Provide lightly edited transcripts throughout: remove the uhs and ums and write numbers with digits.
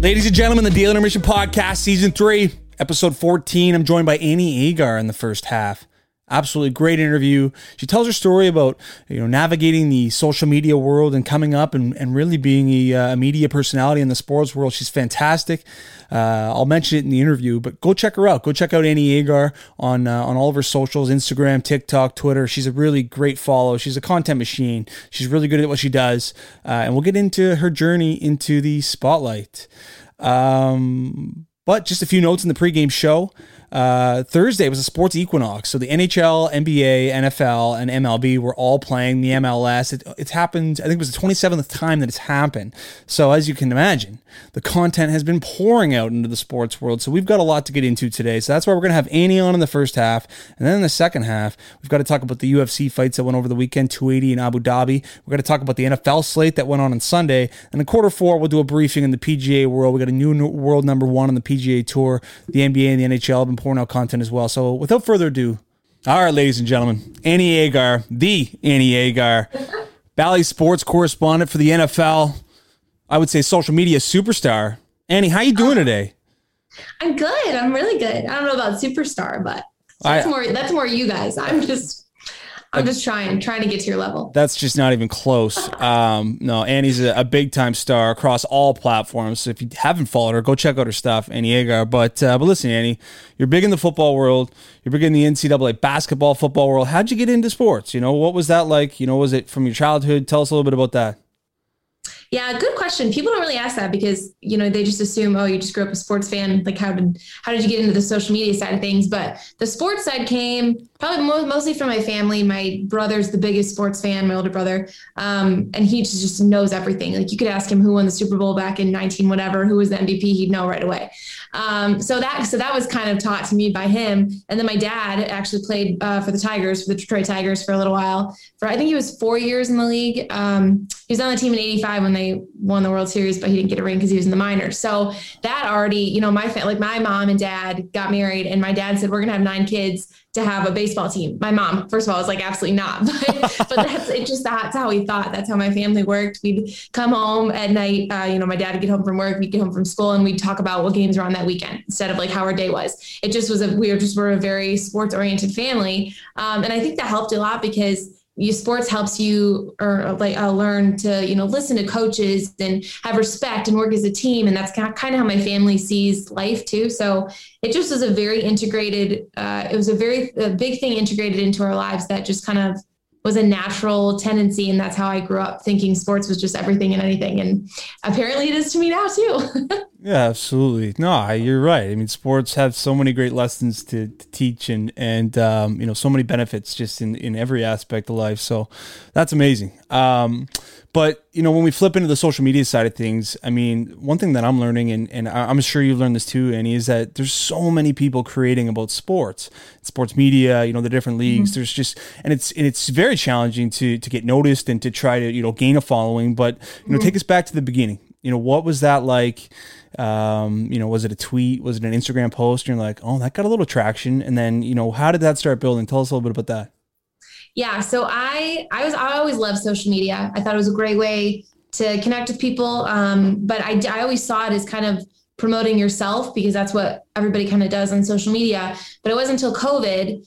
Ladies and gentlemen, the Daily Intermission Podcast, Season 3, Episode 14. I'm joined by Annie Agar in the first half. Absolutely great interview. She tells her story about, you know, navigating the social media world and coming up and really being a media personality in the sports world. She's fantastic. I'll mention it in the interview, but go check her out. Go check out Annie Agar on all of her socials, Instagram, TikTok, Twitter. She's a really great follow. She's a content machine. She's really good at what she does. And we'll get into her journey into the spotlight. But just a few notes in the pregame show. Thursday was a sports equinox. So the NHL, NBA, NFL, and MLB were all playing the MLS. It's happened, I think it was the 27th time that it's happened. So as you can imagine, the content has been pouring out into the sports world. So we've got a lot to get into today. So that's why we're going to have Annie on in the first half. And then in the second half, we've got to talk about the UFC fights that went over the weekend, 280 in Abu Dhabi. We're going to talk about the NFL slate that went on Sunday. And in quarter four, we'll do a briefing in the PGA world. We got a new world number one on the PGA Tour. The NBA and the NHL have been pouring out content as well. So without further ado, all right, ladies and gentlemen, Annie Agar, the Annie Agar, Bally Sports correspondent for the NFL. I would say social media superstar. Annie, how you doing today? I'm good. I'm really good. I don't know about superstar, but that's more you guys. I'm just trying to get to your level. That's just not even close. No, Annie's a big time star across all platforms. So if you haven't followed her, go check out her stuff, Annie Agar. But listen, Annie, you're big in the football world. You're big in the NCAA basketball, football world. How'd you get into sports? You know, what was that like? You know, was it from your childhood? Tell us a little bit about that. Yeah, good question. People don't really ask that because, you know, they just assume, oh, you just grew up a sports fan. Like, how did you get into the social media side of things? But the sports side came probably mostly from my family. My brother's the biggest sports fan, my older brother. And he just knows everything. Like, you could ask him who won the Super Bowl back in 19, whatever, who was the MVP, he'd know right away. So that was kind of taught to me by him. And then my dad actually played for the Detroit Tigers for a little while. I think he was 4 years in the league. He was on the team in 85 when they won the World Series, but he didn't get a ring because he was in the minors. So that already, you know, my mom and dad got married, and my dad said, we're going to have 9 kids to have a baseball team. My mom, first of all, was like, absolutely not. But that's how we thought. That's how my family worked. We'd come home at night. You know, my dad would get home from work, we'd get home from school, and we'd talk about what games were on that weekend instead of like how our day was. It just was we were a very sports oriented family. And I think that helped a lot because sports helps you learn to, you know, listen to coaches and have respect and work as a team. And that's kind of how my family sees life too. So it just was a big thing integrated into our lives that just kind of was a natural tendency. And that's how I grew up thinking sports was just everything and anything. And apparently it is to me now too. Yeah, absolutely. No, you're right. I mean, sports have so many great lessons to teach and you know, so many benefits just in every aspect of life. So that's amazing. But, you know, when we flip into the social media side of things, I mean, one thing that I'm learning, and I'm sure you've learned this too, Annie, is that there's so many people creating about sports media, you know, the different leagues. Mm-hmm. There's just, and it's very challenging to get noticed and to try to, you know, gain a following. But, you know, take us back to the beginning. You know, what was that like? You know, was it a tweet? Was it an Instagram post? And you're like, oh, that got a little traction. And then, you know, how did that start building? Tell us a little bit about that. Yeah. So I always loved social media. I thought it was a great way to connect with people. But I always saw it as kind of promoting yourself because that's what everybody kind of does on social media. But it wasn't until COVID.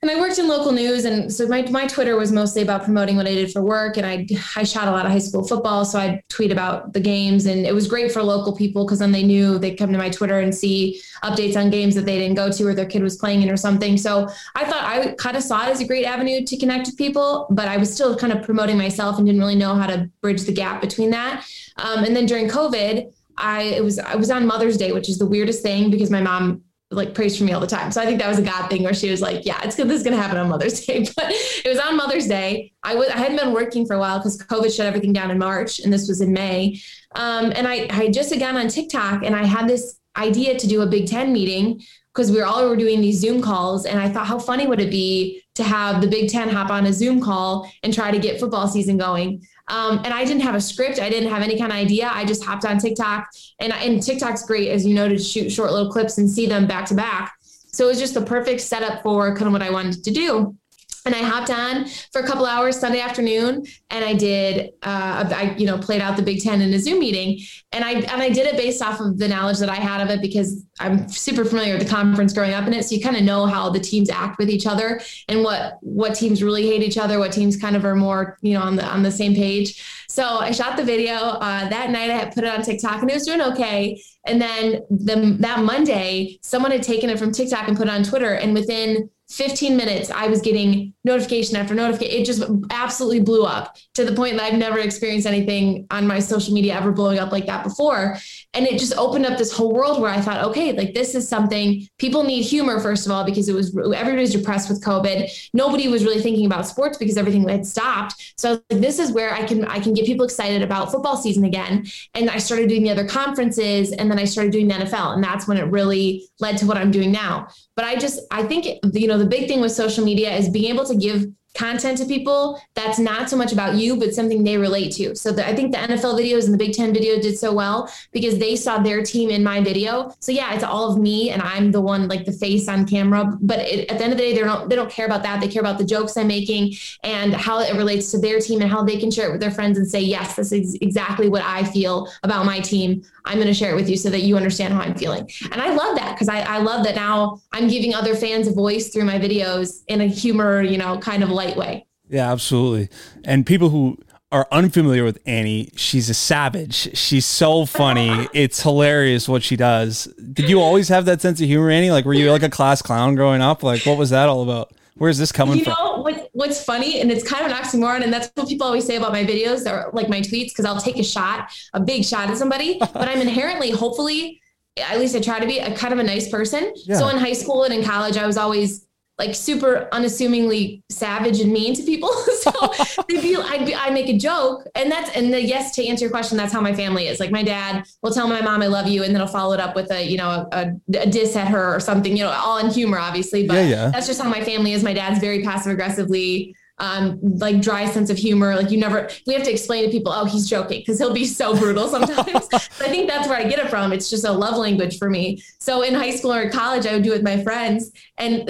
And I worked in local news. And so my Twitter was mostly about promoting what I did for work. And I shot a lot of high school football. So I'd tweet about the games, and it was great for local people because then they knew they'd come to my Twitter and see updates on games that they didn't go to or their kid was playing in or something. So I thought I kind of saw it as a great avenue to connect with people, but I was still kind of promoting myself and didn't really know how to bridge the gap between that. And then during COVID, I was on Mother's Day, which is the weirdest thing because my mom like praised for me all the time. So I think that was a God thing where she was like, yeah, it's good. This is going to happen on Mother's Day, but it was on Mother's Day. I hadn't been working for a while because COVID shut everything down in March. And this was in May. And I just had gone on TikTok and I had this idea to do a Big Ten meeting because we were doing these Zoom calls. And I thought, how funny would it be to have the Big Ten hop on a Zoom call and try to get football season going. And I didn't have a script. I didn't have any kind of idea. I just hopped on TikTok and TikTok's great, as you know, to shoot short little clips and see them back to back. So it was just the perfect setup for kind of what I wanted to do. And I hopped on for a couple hours Sunday afternoon and I did, I played out the Big Ten in a Zoom meeting and I did it based off of the knowledge that I had of it because I'm super familiar with the conference growing up in it. So you kind of know how the teams act with each other and what teams really hate each other, what teams kind of are more, on the same page. So I shot the video that night. I had put it on TikTok and it was doing okay. And then that Monday, someone had taken it from TikTok and put it on Twitter. And within 15 minutes, I was getting notification after notification. It just absolutely blew up to the point that I've never experienced anything on my social media ever blowing up like that before. And it just opened up this whole world where I thought, okay, like this is something people need humor, first of all, because everybody's depressed with COVID. Nobody was really thinking about sports because everything had stopped. So I was like, this is where I can get people excited about football season again. And I started doing the other conferences and then I started doing the NFL. And that's when it really led to what I'm doing now. But I think the big thing with social media is being able to give content to people that's not so much about you, but something they relate to. So I think the NFL videos and the Big Ten video did so well because they saw their team in my video. So yeah, it's all of me and I'm the one, like the face on camera, but at the end of the day, they don't care about that. They care about the jokes I'm making and how it relates to their team and how they can share it with their friends and say, yes, this is exactly what I feel about my team. I'm going to share it with you so that you understand how I'm feeling. And I love that because I love that now I'm giving other fans a voice through my videos in a humor, kind of light way. Yeah, absolutely. And people who are unfamiliar with Annie, she's a savage. She's so funny. It's hilarious what she does. Did you always have that sense of humor, Annie? Like, were you like a class clown growing up? Like, what was that all about? Where's this coming from? What's funny, and it's kind of an oxymoron, and that's what people always say about my videos or like my tweets, because I'll take a big shot at somebody, but I'm inherently, hopefully, at least I try to be a kind of a nice person. Yeah. So in high school and in college, I was always like super unassumingly savage and mean to people. So I make a joke yes, to answer your question, that's how my family is. Like my dad will tell my mom, I love you. And then he'll follow it up with a diss at her or something, all in humor, obviously, but yeah. That's just how my family is. My dad's very passive aggressively, like dry sense of humor. Like we have to explain to people, oh, he's joking. Cause he'll be so brutal sometimes. So I think that's where I get it from. It's just a love language for me. So in high school or college, I would do it with my friends and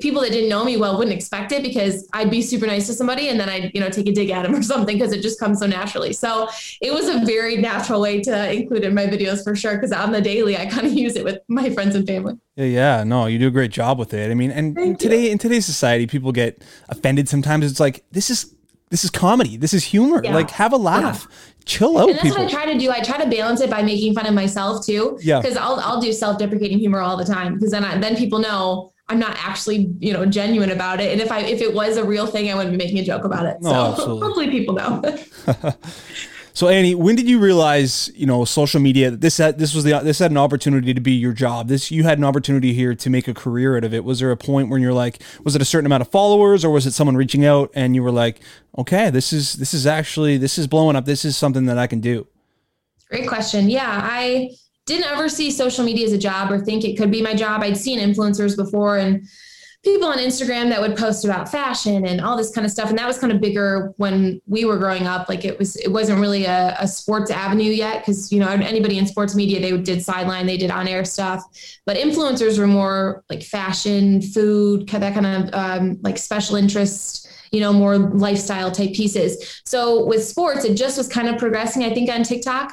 people that didn't know me well wouldn't expect it because I'd be super nice to somebody. And then I'd, take a dig at him or something. Cause it just comes so naturally. So it was a very natural way to include in my videos for sure. Cause on the daily, I kind of use it with my friends and family. Yeah, no, you do a great job with it. I mean, and in today's society, people get offended sometimes. It's like, this is comedy. This is humor. Yeah. Like, have a laugh. Yeah. Chill out, and that's people. What I try to do. I try to balance it by making fun of myself too. Yeah. Because I'll do self-deprecating humor all the time. Because then people know I'm not actually, genuine about it. And if it was a real thing, I wouldn't be making a joke about it. No, so absolutely. Hopefully people know. So Annie, when did you realize, social media, this had an opportunity to be your job. You had an opportunity here to make a career out of it. Was there a point when you're like, was it a certain amount of followers or was it someone reaching out and you were like, okay, this is blowing up. This is something that I can do. Great question. Yeah. I didn't ever see social media as a job or think it could be my job. I'd seen influencers before and people on Instagram that would post about fashion and all this kind of stuff. And that was kind of bigger when we were growing up. Like it wasn't really a sports avenue yet. Cause anybody in sports media, they did sideline, they did on air stuff, but influencers were more like fashion, food, that kind of like special interest, more lifestyle type pieces. So with sports, it just was kind of progressing. I think on TikTok,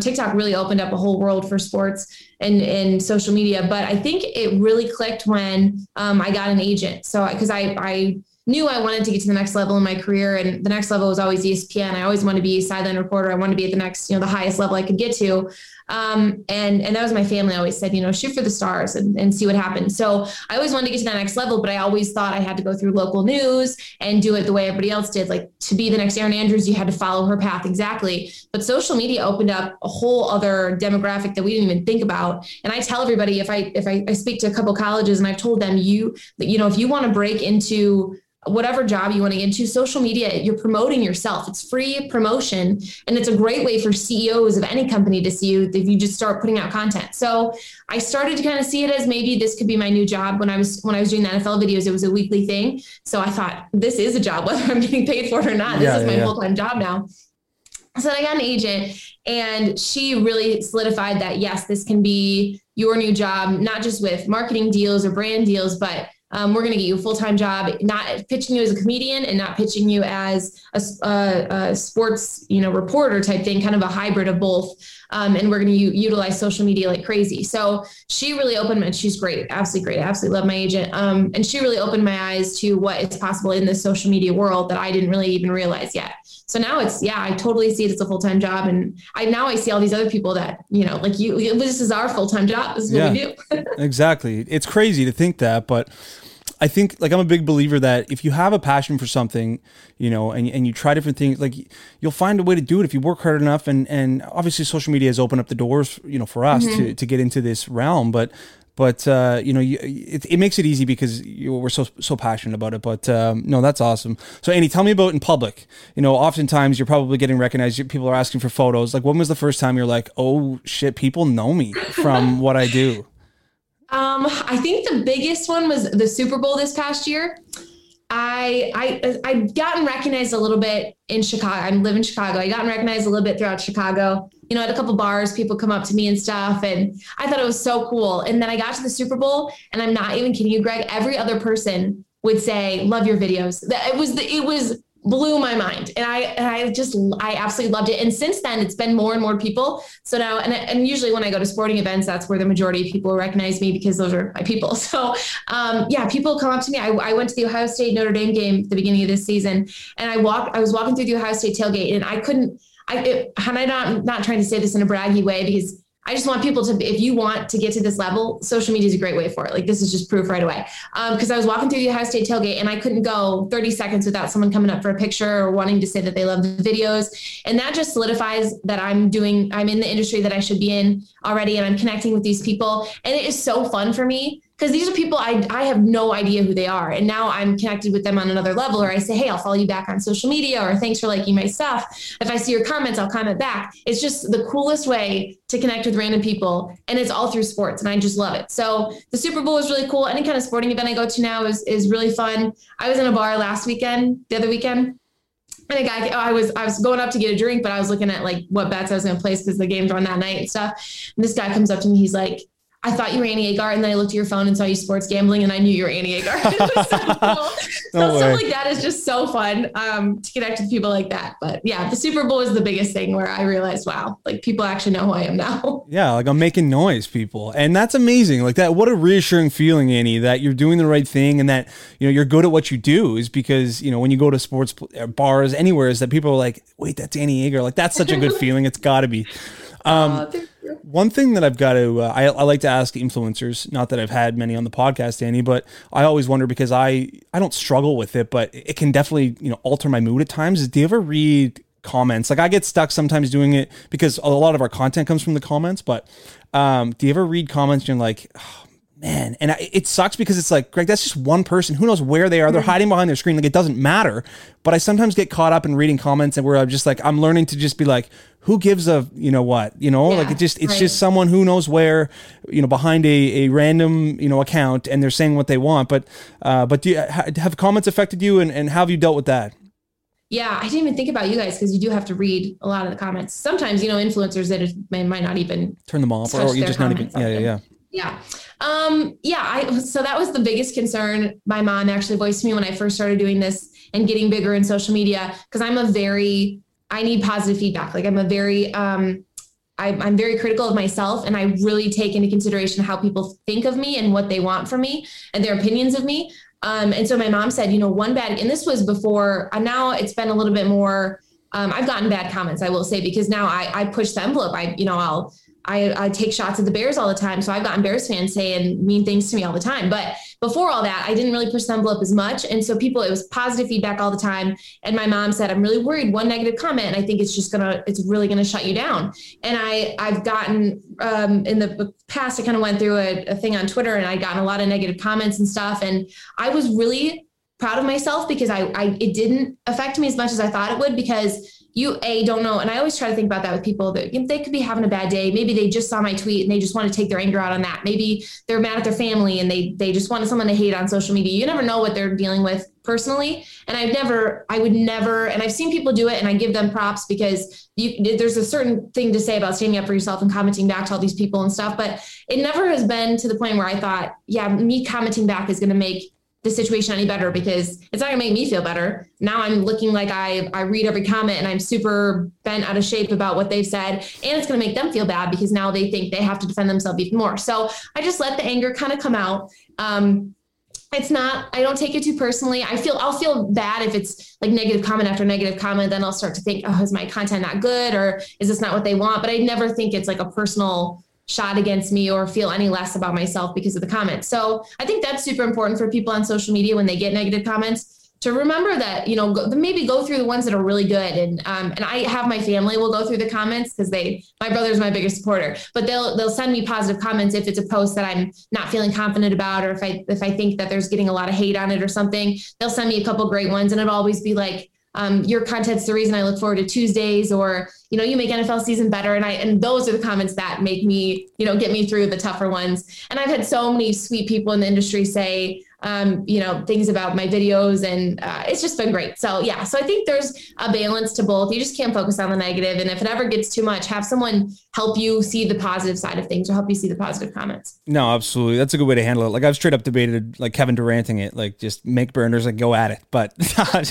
TikTok really opened up a whole world for sports and social media. But I think it really clicked when I got an agent. So because I knew I wanted to get to the next level in my career. And the next level was always ESPN. I always wanted to be a sideline reporter. I wanted to be at the next, the highest level I could get to. And that was my family. I always said, you know, shoot for the stars and see what happens. So I always wanted to get to that next level, but I always thought I had to go through local news and do it the way everybody else did. Like, to be the next Erin Andrews, you had to follow her path. Exactly. But social media opened up a whole other demographic that we didn't even think about. And I tell everybody, if I speak to a couple colleges and I've told them, you know, if you want to break into whatever job you want to get into, social media, you're promoting yourself. It's free promotion. And it's a great way for CEOs of any company to see you if you just start putting out content. So I started to kind of see it as maybe this could be my new job. When I was doing the NFL videos, it was a weekly thing. So I thought, this is a job, whether I'm getting paid for it or not. This is my full-time job now. So I got an agent, and she really solidified that, yes, this can be your new job, not just with marketing deals or brand deals, but we're going to get you a full-time job, not pitching you as a comedian and not pitching you as a sports, you know, reporter type thing, kind of a hybrid of both. And we're going to utilize social media like crazy. So she really opened my, she's great. I absolutely love my agent. And she really opened my eyes to what is possible in the social media world that I didn't really even realize yet. So now it's, I totally see it as a full-time job. And now I see all these other people that, you know, like you, this is our full-time job. This is what we do. Exactly. It's crazy to think that, but I think, like, I'm a big believer that if you have a passion for something, you know, and you try different things, like, you'll find a way to do it if you work hard enough. And obviously social media has opened up the doors, you know, for us to get into this realm, but you know, it makes it easy because we're so passionate about it. But no, that's awesome. So Annie, tell me about in public. You know, oftentimes you're probably getting recognized. People are asking for photos. Like, when was the first time you're like, oh shit, people know me from what I do? I think the biggest one was the Super Bowl this past year. I've gotten recognized a little bit in Chicago. I live in Chicago. I gotten recognized a little bit throughout Chicago. You know, at a couple bars, people come up to me and stuff. And I thought it was so cool. And then I got to the Super Bowl, and I'm not even kidding you, Greg, every other person would say, love your videos. It blew my mind. And I absolutely loved it. And since then it's been more and more people. So now, and usually when I go to sporting events, that's where the majority of people recognize me because those are my people. So, people come up to me. I went to the Ohio State Notre Dame game at the beginning of this season, and I was walking through the Ohio State tailgate, and I'm not trying to say this in a braggy way, because I just want people to, if you want to get to this level, social media is a great way for it. Like, this is just proof right away. Because I was walking through the Ohio State tailgate, and I couldn't go 30 seconds without someone coming up for a picture or wanting to say that they love the videos. And that just solidifies that I'm in the industry that I should be in already. And I'm connecting with these people. And it is so fun for me, because these are people I have no idea who they are. And now I'm connected with them on another level, or I say, hey, I'll follow you back on social media, or thanks for liking my stuff. If I see your comments, I'll comment back. It's just the coolest way to connect with random people. And it's all through sports, and I just love it. So the Super Bowl was really cool. Any kind of sporting event I go to now is really fun. I was in a bar the other weekend. And a guy, I was going up to get a drink, but I was looking at like what bets I was going to place because the game's on that night and stuff. And this guy comes up to me. He's like, I thought you were Annie Agar, and then I looked at your phone and saw you sports gambling, and I knew you were Annie Agar. It was so cool. Stuff like that is just so fun to connect with people like that. But yeah, the Super Bowl is the biggest thing where I realized, wow, like, people actually know who I am now. Yeah, like, I'm making noise, people. And that's amazing. Like, that, what a reassuring feeling, Annie, that you're doing the right thing and that, you know, you're good at what you do, is because, you know, when you go to sports bars anywhere, is that people are like, wait, that's Annie Agar. Like, that's such a good feeling. It's got to be. One thing that I've got to, I like to ask influencers, not that I've had many on the podcast, Annie, but I always wonder, because I don't struggle with it, but it can definitely, you know, alter my mood at times. Do you ever read comments? Like, I get stuck sometimes doing it because a lot of our content comes from the comments, but do you ever read comments and you're like, oh, man, and it sucks because it's like, Greg, that's just one person. Who knows where they are? They're hiding behind their screen. Like, it doesn't matter. But I sometimes get caught up in reading comments, and where I'm just like, I'm learning to just be like, who gives a, you know what, you know, like, it's just someone who knows where, you know, behind a random, you know, account, and they're saying what they want. But do you have comments affected you, and how have you dealt with that? Yeah, I didn't even think about you guys, because you do have to read a lot of the comments. Sometimes, you know, influencers that might not even turn them off, or you just not even. Yeah. Yeah. So that was the biggest concern my mom actually voiced to me when I first started doing this and getting bigger in social media, because I need positive feedback. Like, I'm very critical of myself, and I really take into consideration how people think of me and what they want from me and their opinions of me. And so my mom said, you know, one bad, and this was before, now it's been a little bit more, I've gotten bad comments, I will say, because now I push the envelope. I, you know, I'll I take shots at the Bears all the time. So I've gotten Bears fans saying mean things to me all the time. But before all that, I didn't really push the envelope as much. And so people, it was positive feedback all the time. And my mom said, I'm really worried one negative comment, and I think it's really going to shut you down. And I've gotten in the past, I kind of went through a thing on Twitter, and I'd gotten a lot of negative comments and stuff. And I was really proud of myself because it didn't affect me as much as I thought it would, because you don't know. And I always try to think about that with people, that they could be having a bad day. Maybe they just saw my tweet and they just want to take their anger out on that. Maybe they're mad at their family and they just wanted someone to hate on social media. You never know what they're dealing with personally. And I would never, and I've seen people do it, and I give them props, because there's a certain thing to say about standing up for yourself and commenting back to all these people and stuff. But it never has been to the point where I thought, yeah, me commenting back is going to make the situation any better, because it's not gonna make me feel better. Now I'm looking like I read every comment and I'm super bent out of shape about what they've said, and it's gonna make them feel bad because now they think they have to defend themselves even more. So I just let the anger kind of come out. I don't take it too personally. I'll feel bad if it's like negative comment after negative comment, then I'll start to think, oh, is my content not good? Or is this not what they want? But I never think it's like a personal shot against me or feel any less about myself because of the comments. So I think that's super important for people on social media when they get negative comments, to remember that, maybe go through the ones that are really good. And I have my family will go through the comments, because my brother's my biggest supporter, but they'll send me positive comments if it's a post that I'm not feeling confident about, or if I think that there's getting a lot of hate on it or something, they'll send me a couple great ones. And it'll always be like, your content's the reason I look forward to Tuesdays, or, you make NFL season better. And those are the comments that make me, get me through the tougher ones. And I've had so many sweet people in the industry say, things about my videos, and it's just been great. So, yeah. So I think there's a balance to both. You just can't focus on the negative. And if it ever gets too much, have someone help you see the positive side of things, or help you see the positive comments. No, absolutely. That's a good way to handle it. Like, I've straight up debated like Kevin Duranting it, like just make burners, like go at it, but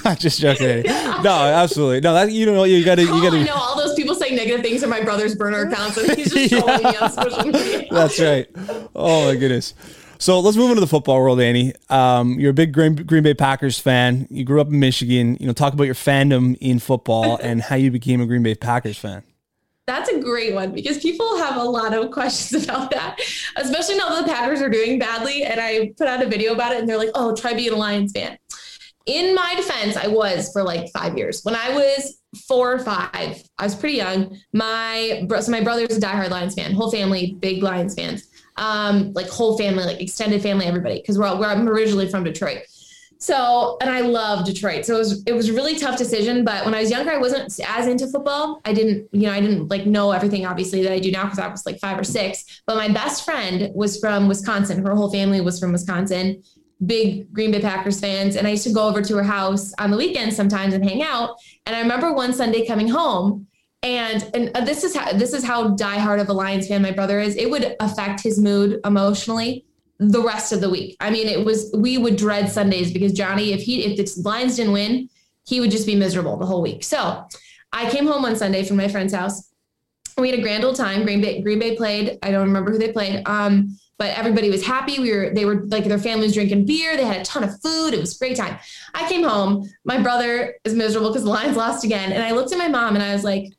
not just joking. Yeah. No, absolutely. No, that, you gotta, I know all those people saying negative things are my brother's burner account. So he's just trolling me on social media. That's right. Oh my goodness. So let's move into the football world, Annie. You're a big Green Bay Packers fan. You grew up in Michigan. Talk about your fandom in football and how you became a Green Bay Packers fan. That's a great one, because people have a lot of questions about that, especially now that the Packers are doing badly. And I put out a video about it, and they're like, oh, try being a Lions fan. In my defense, I was for like 5 years. When I was 4 or 5, I was pretty young. My brother's a diehard Lions fan, whole family, big Lions fans. Like whole family, like extended family, everybody. Cause I'm originally from Detroit. So, and I love Detroit. So it was a really tough decision, but when I was younger, I wasn't as into football. I didn't like know everything obviously that I do now, cause I was like 5 or 6, but my best friend was from Wisconsin. Her whole family was from Wisconsin, big Green Bay Packers fans. And I used to go over to her house on the weekends sometimes and hang out. And I remember one Sunday coming home, and this is how diehard of a Lions fan my brother is. It would affect his mood emotionally the rest of the week. I mean, we would dread Sundays, because Johnny, if the Lions didn't win, he would just be miserable the whole week. So I came home one Sunday from my friend's house. We had a grand old time. Green Bay played. I don't remember who they played. But everybody was happy. They were like, their families drinking beer. They had a ton of food. It was a great time. I came home. My brother is miserable because the Lions lost again. And I looked at my mom and I was like,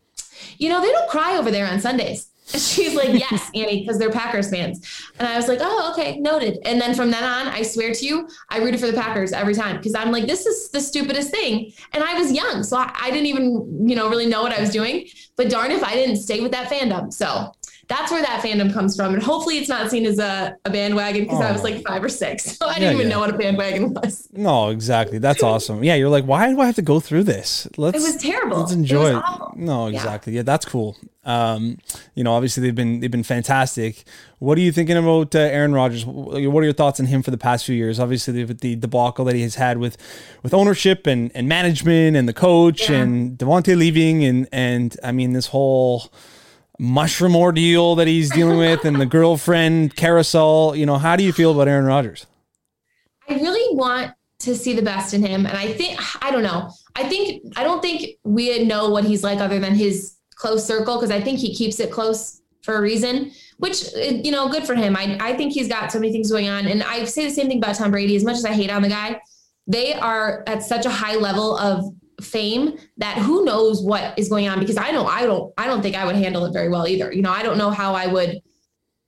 they don't cry over there on Sundays. And she's like, yes, Annie, because they're Packers fans. And I was like, oh, okay, noted. And then from then on, I swear to you, I rooted for the Packers every time, because I'm like, this is the stupidest thing. And I was young, so I didn't even, really know what I was doing. But darn if I didn't stay with that fandom. So that's where that fandom comes from. And hopefully it's not seen as a bandwagon, because I was like 5 or 6. So I didn't even know what a bandwagon was. No, exactly. That's awesome. Yeah. You're like, why do I have to go through this? It was terrible. Let's enjoy it. No, exactly. Yeah. That's cool. Obviously they've been fantastic. What are you thinking about Aaron Rodgers? What are your thoughts on him for the past few years? Obviously, with the debacle that he has had with ownership and management and the coach and Devontae leaving. And I mean, this whole mushroom ordeal that he's dealing with and the girlfriend carousel, how do you feel about Aaron Rodgers? I really want to see the best in him. And I don't think we know what he's like other than his close circle. Cause I think he keeps it close for a reason, which, good for him. I think he's got so many things going on. And I say the same thing about Tom Brady, as much as I hate on the guy, they are at such a high level of fame that who knows what is going on, because I know I don't think I would handle it very well either. You know, I don't know how I would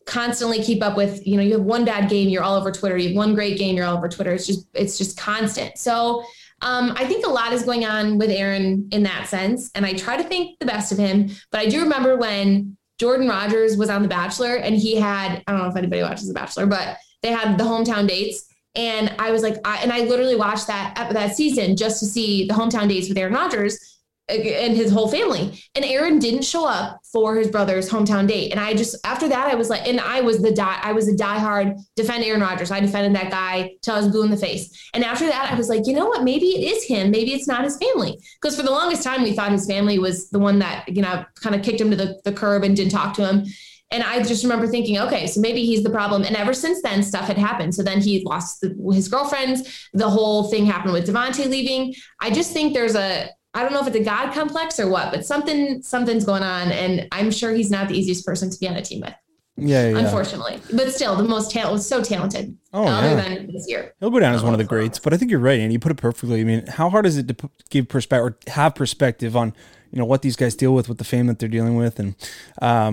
constantly keep up with, you know, you have one bad game, you're all over Twitter. You have one great game, you're all over Twitter. It's just constant. So I think a lot is going on with Aaron in that sense. And I try to think the best of him, but I do remember when Jordan Rogers was on The Bachelor and he had, I don't know if anybody watches The Bachelor, but they had the hometown dates. And I was like, I literally watched that season just to see the hometown dates with Aaron Rodgers and his whole family. And Aaron didn't show up for his brother's hometown date. And I just, after that, I was like, and I was a diehard defend Aaron Rodgers. I defended that guy till I was blue in the face. And after that, I was like, you know what? Maybe it is him. Maybe it's not his family. Because for the longest time, we thought his family was the one that, you know, kind of kicked him to the curb and didn't talk to him. And I just remember thinking, okay, so maybe he's the problem. And ever since then, stuff had happened. So then he lost his girlfriends. The whole thing happened with Devontae leaving. I just think there's I don't know if it's a God complex or what, but something's going on. And I'm sure he's not the easiest person to be on a team with. Yeah. Unfortunately, but still the most talented. Oh, other than this year. He'll go down as one of the greats, but I think you're right, Annie. You put it perfectly. I mean, how hard is it to give perspective or have perspective on, you know, what these guys deal with the fame that they're dealing with. And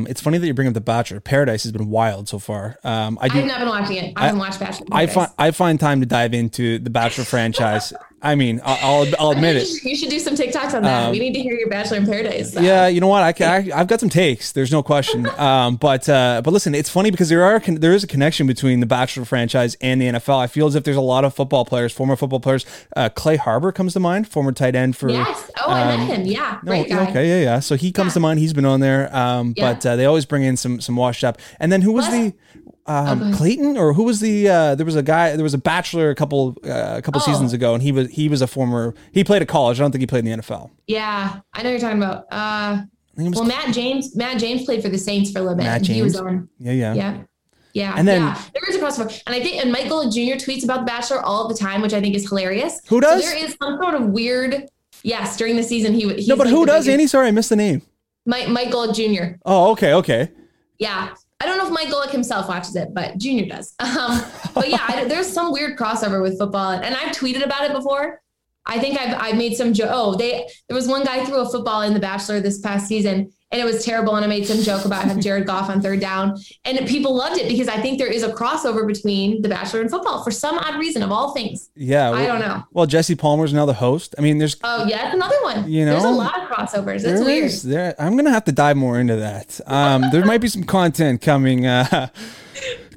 it's funny that you bring up The Bachelor. Paradise has been wild so far. I've not been watching it. I haven't watched Bachelor. I find time to dive into the Bachelor franchise. I mean, I'll admit it. You should do some TikToks on that. We need to hear your Bachelor in Paradise. So. Yeah, you know what? I've got some takes. There's no question. But listen, it's funny because there is a connection between the Bachelor franchise and the NFL. I feel as if there's a lot of football players, former football players. Clay Harbor comes to mind, former tight end for. Yes. Oh, I met him. Yeah. Great guy. Okay. Yeah. So he comes to mind. He's been on there. But they always bring in some washed up. And then who was Clayton, or who was the there was a Bachelor a couple seasons ago, and he was a former, he played at college. I don't think he played in the NFL. Yeah, I know you're talking about. Matt James played for the Saints for a little bit. Matt James. He was on. Yeah. And then there is a crossover. And I think, and Michael Jr. tweets about The Bachelor all the time, which I think is hilarious. Who does? So there is some sort of weird. Yes, during the season he's. No, but like who does? Annie, sorry, I missed the name. Michael Jr. Oh, okay. Yeah. I don't know if Mike Golick himself watches it, but Junior does. There's some weird crossover with football, and I've tweeted about it before. I think I've made some joke. Oh, there was one guy threw a football in The Bachelor this past season, and it was terrible. And I made some joke about having Jared Goff on third down, and people loved it because I think there is a crossover between The Bachelor and football for some odd reason of all things. Yeah, I don't know. Well, Jesse Palmer's now the host. I mean, there's. Oh yeah, that's another one. You know, there's a lot of crossovers. It's weird. I'm gonna have to dive more into that. There might be some content coming.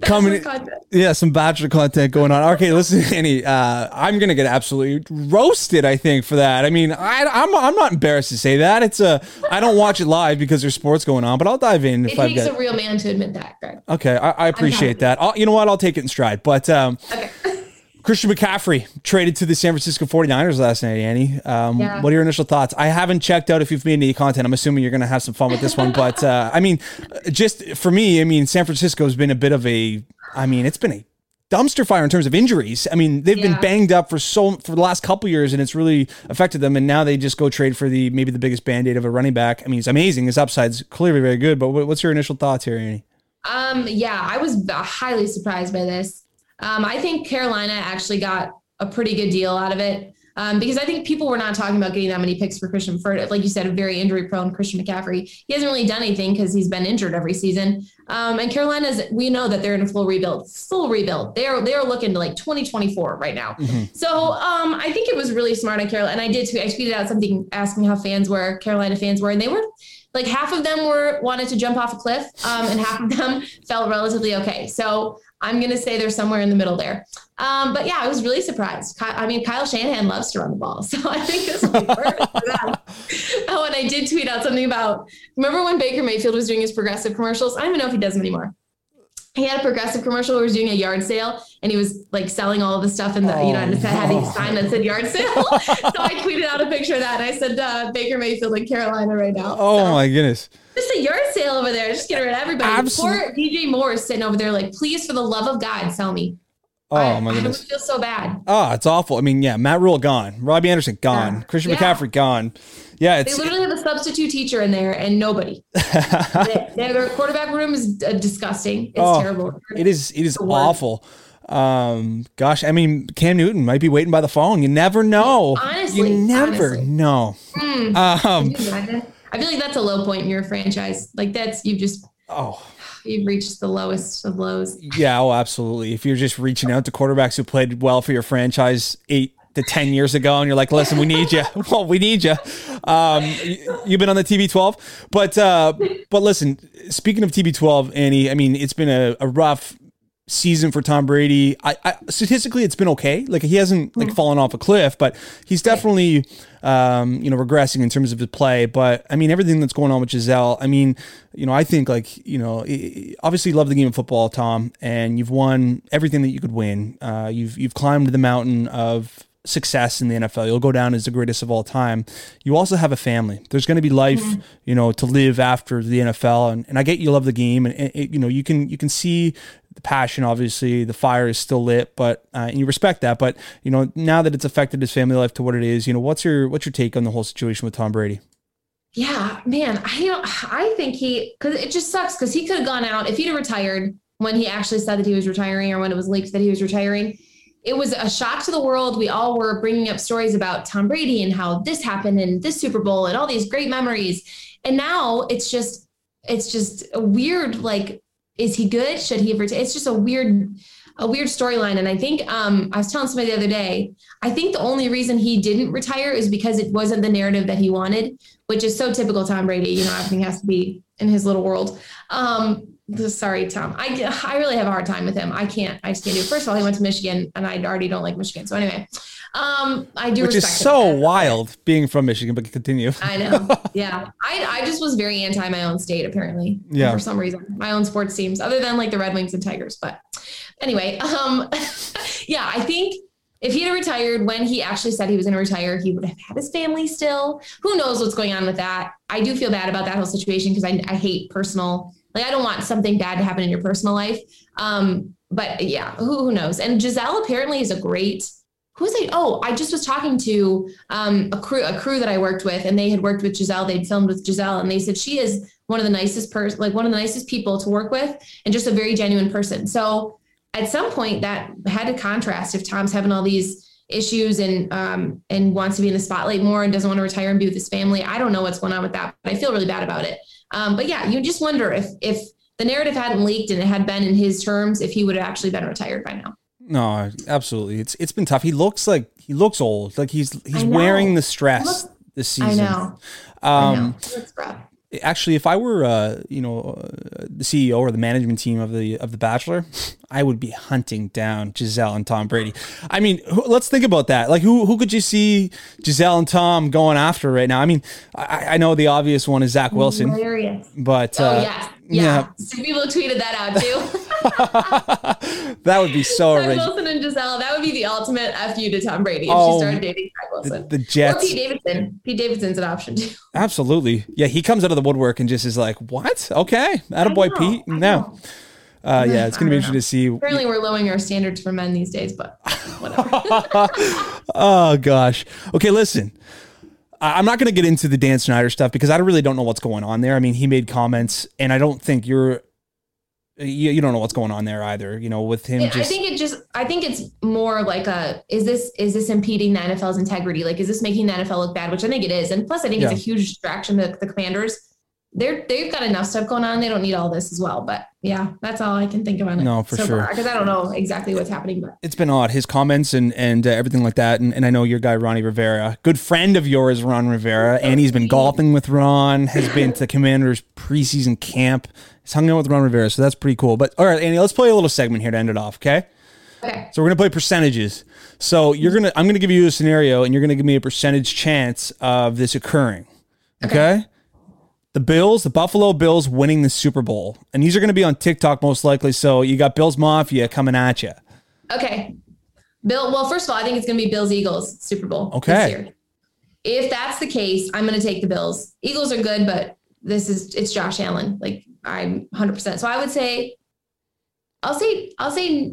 Some Bachelor content going on. Okay, listen, Annie, I'm gonna get absolutely roasted, I think, for that. I mean, I'm not embarrassed to say that. It's I don't watch it live because there's sports going on, but I'll dive in. It takes a real man to admit that, Greg. Okay, I appreciate that. You know what? I'll take it in stride. But okay. Christian McCaffrey traded to the San Francisco 49ers last night, Annie. What are your initial thoughts? I haven't checked out if you've made any content. I'm assuming you're going to have some fun with this one. But, I mean, just for me, I mean, San Francisco has been it's been a dumpster fire in terms of injuries. I mean, they've been banged up for the last couple of years, and it's really affected them. And now they just go trade for maybe the biggest Band-Aid of a running back. I mean, it's amazing. His upside's clearly very good. But what's your initial thoughts here, Annie? I was highly surprised by this. I think Carolina actually got a pretty good deal out of it because I think people were not talking about getting that many picks for Christian McCaffrey. Like you said, a very injury-prone Christian McCaffrey. He hasn't really done anything because he's been injured every season. And Carolina's, we know that they're in a full rebuild. They are looking to like 2024 right now. Mm-hmm. So I think it was really smart on Carolina. And I tweeted out something asking how Carolina fans were, and they were. Like half of them wanted to jump off a cliff and half of them felt relatively okay. So I'm going to say they're somewhere in the middle there. I was really surprised. Kyle Shanahan loves to run the ball. So I think this will be perfect for them. Oh, and I did tweet out something about, remember when Baker Mayfield was doing his Progressive commercials? I don't even know if he does them anymore. He had a Progressive commercial where he was doing a yard sale, and he was like selling all of the stuff in the, had a sign that said yard sale. So I tweeted out a picture of that, and I said, Baker Mayfield in Carolina right now. Oh, my goodness. Just a yard sale over there. Just get rid of everybody. Absolutely. Poor DJ Moore is sitting over there like, please, for the love of God, sell me. Oh, my goodness. I feel so bad. Oh, it's awful. I mean, yeah, Matt Rule gone. Robbie Anderson gone. Yeah. Christian McCaffrey gone. Yeah, they literally have a substitute teacher in there and nobody. Their quarterback room is disgusting. It's terrible. It is awful. Gosh, I mean, Cam Newton might be waiting by the phone. You never know. Honestly, you never know. I feel like that's a low point in your franchise. Like that's, you've just, you've reached the lowest of lows. Yeah. Oh, absolutely. If you're just reaching out to quarterbacks who played well for your franchise 8 to 10 years ago, and you're like, listen, we need you. Well, we need you. You've been on the TB12, but listen, speaking of TB12, Annie, I mean, it's been a rough season for Tom Brady. I statistically, it's been okay. Like he hasn't like fallen off a cliff, but he's definitely, regressing in terms of his play. But I mean, everything that's going on with Giselle, I mean, I think obviously you love the game of football, Tom, and you've won everything that you could win. You've climbed the mountain of success in the NFL. You'll go down as the greatest of all time. You also have a family. There's going to be life, to live after the NFL. And I get you love the game, and you can see the passion. Obviously, the fire is still lit, but and you respect that. But now that it's affected his family life to what it is, what's your take on the whole situation with Tom Brady? Yeah, man, I think because it just sucks because he could have gone out if he'd have retired when he actually said that he was retiring or when it was leaked that he was retiring. It was a shock to the world. We all were bringing up stories about Tom Brady and how this happened and this Super Bowl and all these great memories. And now it's just a weird, like, is he good? Should he have retired? It's just a weird storyline. And I think, I was telling somebody the other day, I think the only reason he didn't retire is because it wasn't the narrative that he wanted, which is so typical Tom Brady. Everything has to be in his little world. Sorry, Tom. I really have a hard time with him. I just can't do it. First of all, he went to Michigan, and I already don't like Michigan. So anyway, I do respect him. Which is so wild, being from Michigan, but continue. I know. Yeah. I just was very anti my own state, apparently. Yeah. For some reason. My own sports teams, other than like the Red Wings and Tigers. But anyway, yeah, I think if he had retired when he actually said he was going to retire, he would have had his family still. Who knows what's going on with that? I do feel bad about that whole situation because I hate personal. Like, I don't want something bad to happen in your personal life. But yeah, who knows? And Giselle apparently is a great, I just was talking to a crew that I worked with, and they had worked with Giselle. They'd filmed with Giselle, and they said she is one of the nicest people to work with, and just a very genuine person. So at some point that had to contrast if Tom's having all these issues and wants to be in the spotlight more and doesn't want to retire and be with his family. I don't know what's going on with that, but I feel really bad about it. But yeah, you just wonder if the narrative hadn't leaked and it had been in his terms, if he would have actually been retired by now. No, absolutely. It's been tough. He looks old. Like he's wearing the stress this season. I know. That's rough. Actually, if I were, the CEO or the management team of the Bachelor, I would be hunting down Giselle and Tom Brady. I mean, let's think about that. Like, who could you see Giselle and Tom going after right now? I mean, I know the obvious one is Zach Wilson, hilarious. But yeah. Some people tweeted that out too. That would be so Zach original. Wilson and Giselle. That would be the ultimate F you to Tom Brady if she started dating Zach Wilson. The Jets. Or Pete Davidson. Pete Davidson's an option too. Absolutely. Yeah, he comes out of the woodwork and just is like, what? Okay, attaboy Pete. No. Yeah, it's going to be interesting to see. Apparently we're lowering our standards for men these days, but whatever. Oh, gosh. Okay, listen. I'm not going to get into the Dan Snyder stuff because I really don't know what's going on there. I mean, he made comments, and I don't think you don't know what's going on there either, with him. I think it's more like is this impeding the NFL's integrity? Like, is this making the NFL look bad? Which I think it is. And plus, I think it's a huge distraction to the Commanders. They've got enough stuff going on. They don't need all this as well. But yeah, that's all I can think about it. No, for sure. Because I don't know exactly what's happening. But it's been odd, his comments and everything like that. And I know your guy, Ronnie Rivera, good friend of yours, Ron Rivera. And he's been golfing with Ron, has been to Commanders preseason camp. He's hung out with Ron Rivera. So that's pretty cool. But all right, Annie, let's play a little segment here to end it off. Okay. So we're going to play percentages. So I'm going to give you a scenario and you're going to give me a percentage chance of this occurring. Okay? The Buffalo Bills winning the Super Bowl. And these are going to be on TikTok most likely. So you got Bills Mafia coming at you. Okay. Well, first of all, I think it's going to be Bills Eagles Super Bowl this year. If that's the case, I'm going to take the Bills. Eagles are good, but it's Josh Allen. Like, I'm 100%. So I would say, I'll say 91%.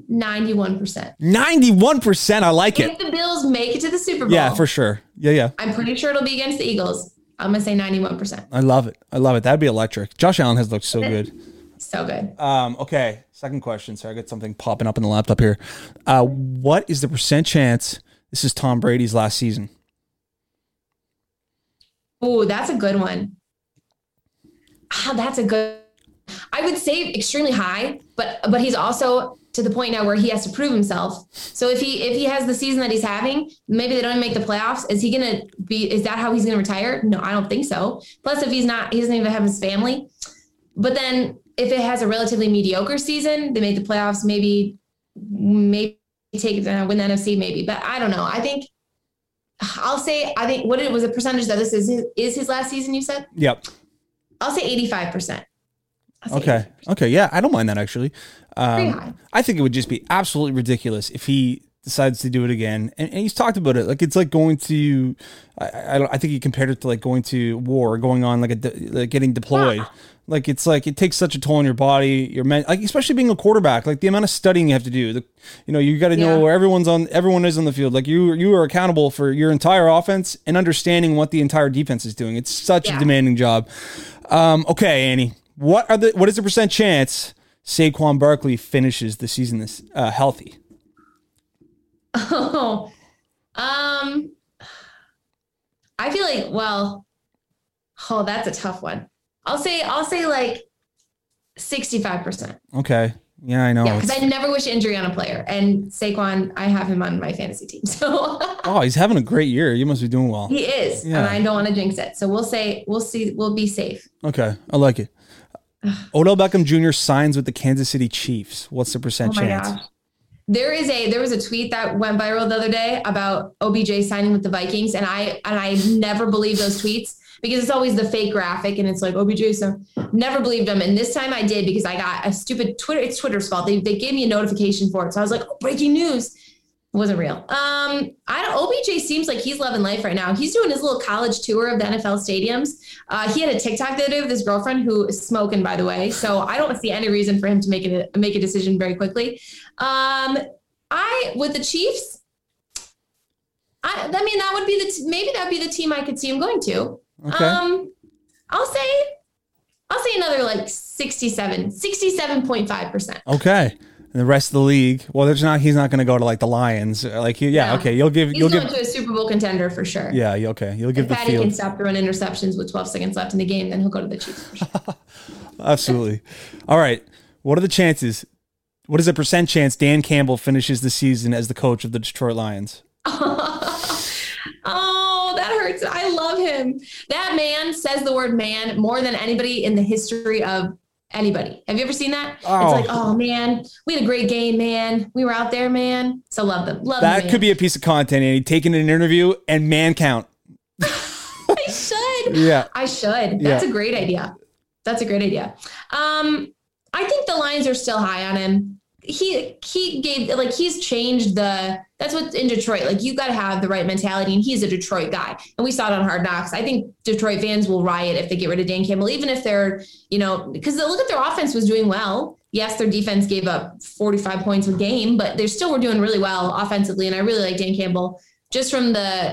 91%. I like it. If the Bills make it to the Super Bowl. Yeah, for sure. Yeah. I'm pretty sure it'll be against the Eagles. I'm going to say 91%. I love it. That'd be electric. Josh Allen has looked so good. So good. Okay. Second question. Sorry, I got something popping up in the laptop here. What is the % chance this is Tom Brady's last season? Oh, that's a good one. I would say extremely high, but he's also to the point now where he has to prove himself. So if he has the season that he's having, maybe they don't even make the playoffs. Is that how he's going to retire? No, I don't think so. Plus if he's not, he doesn't even have his family. But then if it has a relatively mediocre season, they make the playoffs, maybe take win the NFC maybe, but I don't know. I think what it was a percentage that this is his last season, you said? Yep. I'll say 85%. Okay. 85%. Okay. Yeah. I don't mind that actually. I think it would just be absolutely ridiculous if he decides to do it again. And he's talked about it. Like, it's like going to, I think he compared it to like going to war, going on like getting deployed. Yeah. Like, it's like, it takes such a toll on your body, like, especially being a quarterback, like the amount of studying you have to do, you got to know where everyone is on the field. Like you are accountable for your entire offense and understanding what the entire defense is doing. It's such a demanding job. Okay. Annie, what is the % chance Saquon Barkley finishes the season this healthy? Oh, I feel like, that's a tough one. I'll say like 65%. Okay. Yeah, I know. Yeah, because I never wish injury on a player, and Saquon, I have him on my fantasy team. So. Oh, he's having a great year. You must be doing well. He is, and I don't want to jinx it. So we'll be safe. Okay, I like it. Odell Beckham Jr. signs with the Kansas City Chiefs. What's the % chance? Gosh. There was a tweet that went viral the other day about OBJ signing with the Vikings, and I never believed those tweets because it's always the fake graphic and it's like OBJ, so never believed them. And this time I did because I got a stupid Twitter. It's Twitter's fault. They gave me a notification for it, so I was like, oh, breaking news. It wasn't real. OBJ seems like he's loving life right now. He's doing his little college tour of the NFL stadiums. He had a TikTok the other day with his girlfriend, who is smoking, by the way. So I don't see any reason for him to make a decision very quickly. With the Chiefs, that would be the team I could see him going to. Okay. I'll say another like 67.5%. Okay. And the rest of the league, he's not going to go to like the Lions. He's going to a Super Bowl contender for sure. Yeah. Okay. You'll give the field. If Patty can stop throwing interceptions with 12 seconds left in the game, then he'll go to the Chiefs for sure. Absolutely. All right. What are the chances? What is the % chance Dan Campbell finishes the season as the coach of the Detroit Lions? Oh, that hurts. I love him. That man says the word man more than anybody in the history of anybody. Have you ever seen that? Oh. It's like, oh man, we had a great game, man. We were out there, man. So love them. Love that. That could be a piece of content, Annie. Taking an interview and man count. I should. That's a great idea. I think the Lions are still high on him. He's changed that's what's in Detroit. Like, you got to have the right mentality, and he's a Detroit guy. And we saw it on Hard Knocks. I think Detroit fans will riot if they get rid of Dan Campbell, even if they're, because look at their offense was doing well. Yes, their defense gave up 45 points a game, but they still were doing really well offensively. And I really like Dan Campbell just from the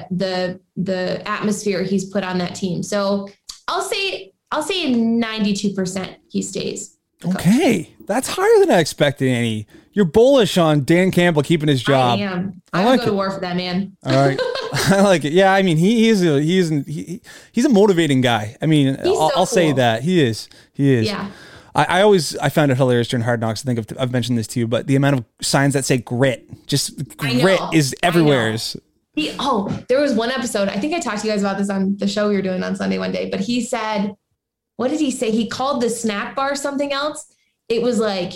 atmosphere he's put on that team. So I'll say 92% he stays. Okay, that's higher than I expected, Annie. You're bullish on Dan Campbell keeping his job. I am. I would go to war for that man. All right, I like it. Yeah, I mean, he's a motivating guy. I mean, I'll say that he is. Yeah. I found it hilarious during Hard Knocks. I think I've mentioned this to you, but the amount of signs that say grit, just grit is everywhere. There was one episode. I think I talked to you guys about this on the show we were doing on Sunday one day, but he said. What did he say? He called the snack bar something else. It was like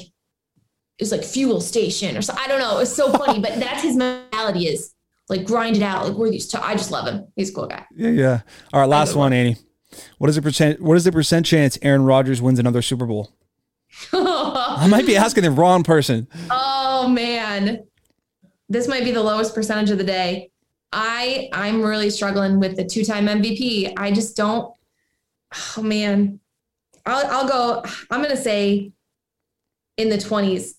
fuel station or so. I don't know. It was so funny, but that's his mentality, is like grind it out. Like we're used to. I just love him. He's a cool guy. Yeah, yeah. All right, last one, Annie. What is the % chance Aaron Rodgers wins another Super Bowl? I might be asking the wrong person. Oh man, this might be the lowest percentage of the day. I'm really struggling with the two-time MVP. I just don't. Oh man, I'm going to say in the 20s.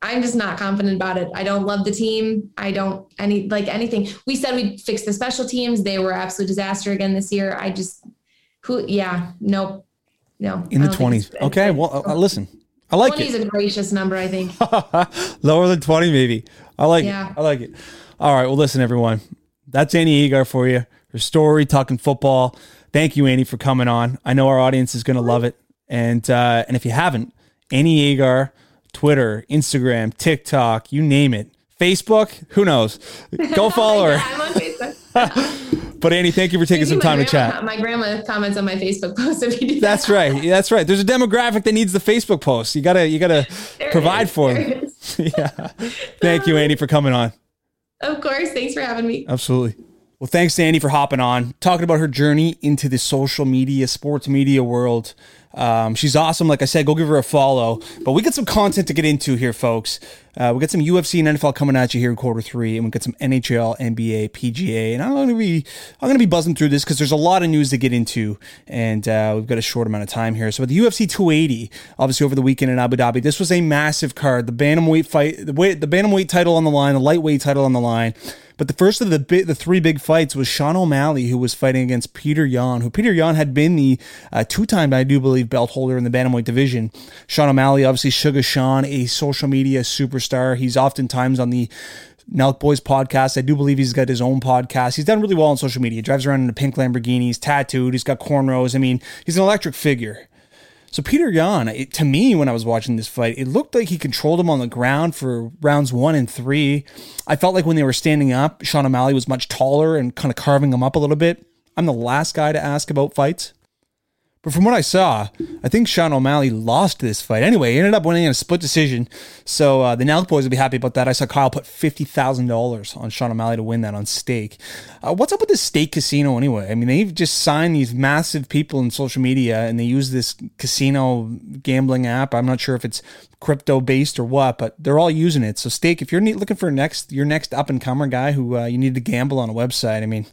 I'm just not confident about it. I don't love the team. I don't anything. We said we'd fix the special teams. They were absolute disaster again this year. I just, nope. No. In the 20s. Okay. Well, listen, I like 20 it. 20 is a gracious number, I think. Lower than 20, maybe. I like it. All right. Well, listen, everyone. That's Annie Agar for you. Her story, talking football. Thank you, Annie, for coming on. I know our audience is going to love it. And if you haven't, Annie Agar, Twitter, Instagram, TikTok, you name it. Facebook, who knows? Go follow her. I'm on Facebook. But Annie, thank you for taking some time to chat. My grandma comments on my Facebook post if you do. That's right. That's right. There's a demographic that needs the Facebook post. You gotta provide for them. Yeah. Thank you, Annie, for coming on. Of course. Thanks for having me. Absolutely. Well, thanks to Annie for hopping on, talking about her journey into the social media, sports media world. She's awesome. Like I said, go give her a follow. But we got some content to get into here, folks. We got some UFC and NFL coming at you here in Q3, and we got some NHL, NBA, PGA. And I'm gonna be buzzing through this because there's a lot of news to get into, and we've got a short amount of time here. So with the UFC 280, obviously over the weekend in Abu Dhabi, this was a massive card. The bantamweight fight, the bantamweight title on the line, the lightweight title on the line. But the first of the three big fights was Sean O'Malley, who was fighting against Petr Yan, who Petr Yan had been the two-time, I do believe, belt holder in the bantamweight division. Sean O'Malley, obviously Sugar Sean, a social media superstar. He's oftentimes on the Nelk Boys podcast. I do believe he's got his own podcast. He's done really well on social media. Drives around in a pink Lamborghini. He's tattooed. He's got cornrows. I mean, he's an electric figure. So Petr Yan, to me, when I was watching this fight, it looked like he controlled him on the ground for rounds 1 and 3. I felt like when they were standing up, Sean O'Malley was much taller and kind of carving him up a little bit. I'm the last guy to ask about fights. But from what I saw, I think Sean O'Malley lost this fight. Anyway, he ended up winning in a split decision. So the Nelk Boys will be happy about that. I saw Kyle put $50,000 on Sean O'Malley to win that on Stake. What's up with this Stake casino anyway? I mean, they've just signed these massive people in social media, and they use this casino gambling app. I'm not sure if it's crypto-based or what, but they're all using it. So Stake, if you're looking for your next up-and-comer guy who you need to gamble on a website, I mean,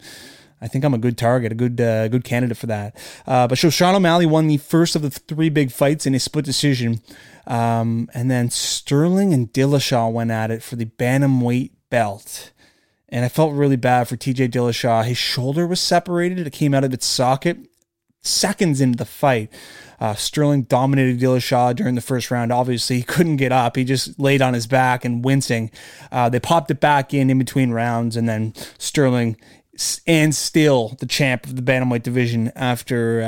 I think I'm a good target, a good candidate for that. But Sean O'Malley won the first of the three big fights in a split decision. And then Sterling and Dillashaw went at it for the bantamweight belt. And I felt really bad for TJ Dillashaw. His shoulder was separated. It came out of its socket seconds into the fight. Sterling dominated Dillashaw during the first round. Obviously, he couldn't get up. He just laid on his back and wincing. They popped it back in between rounds. And then Sterling, and still the champ of the bantamweight division after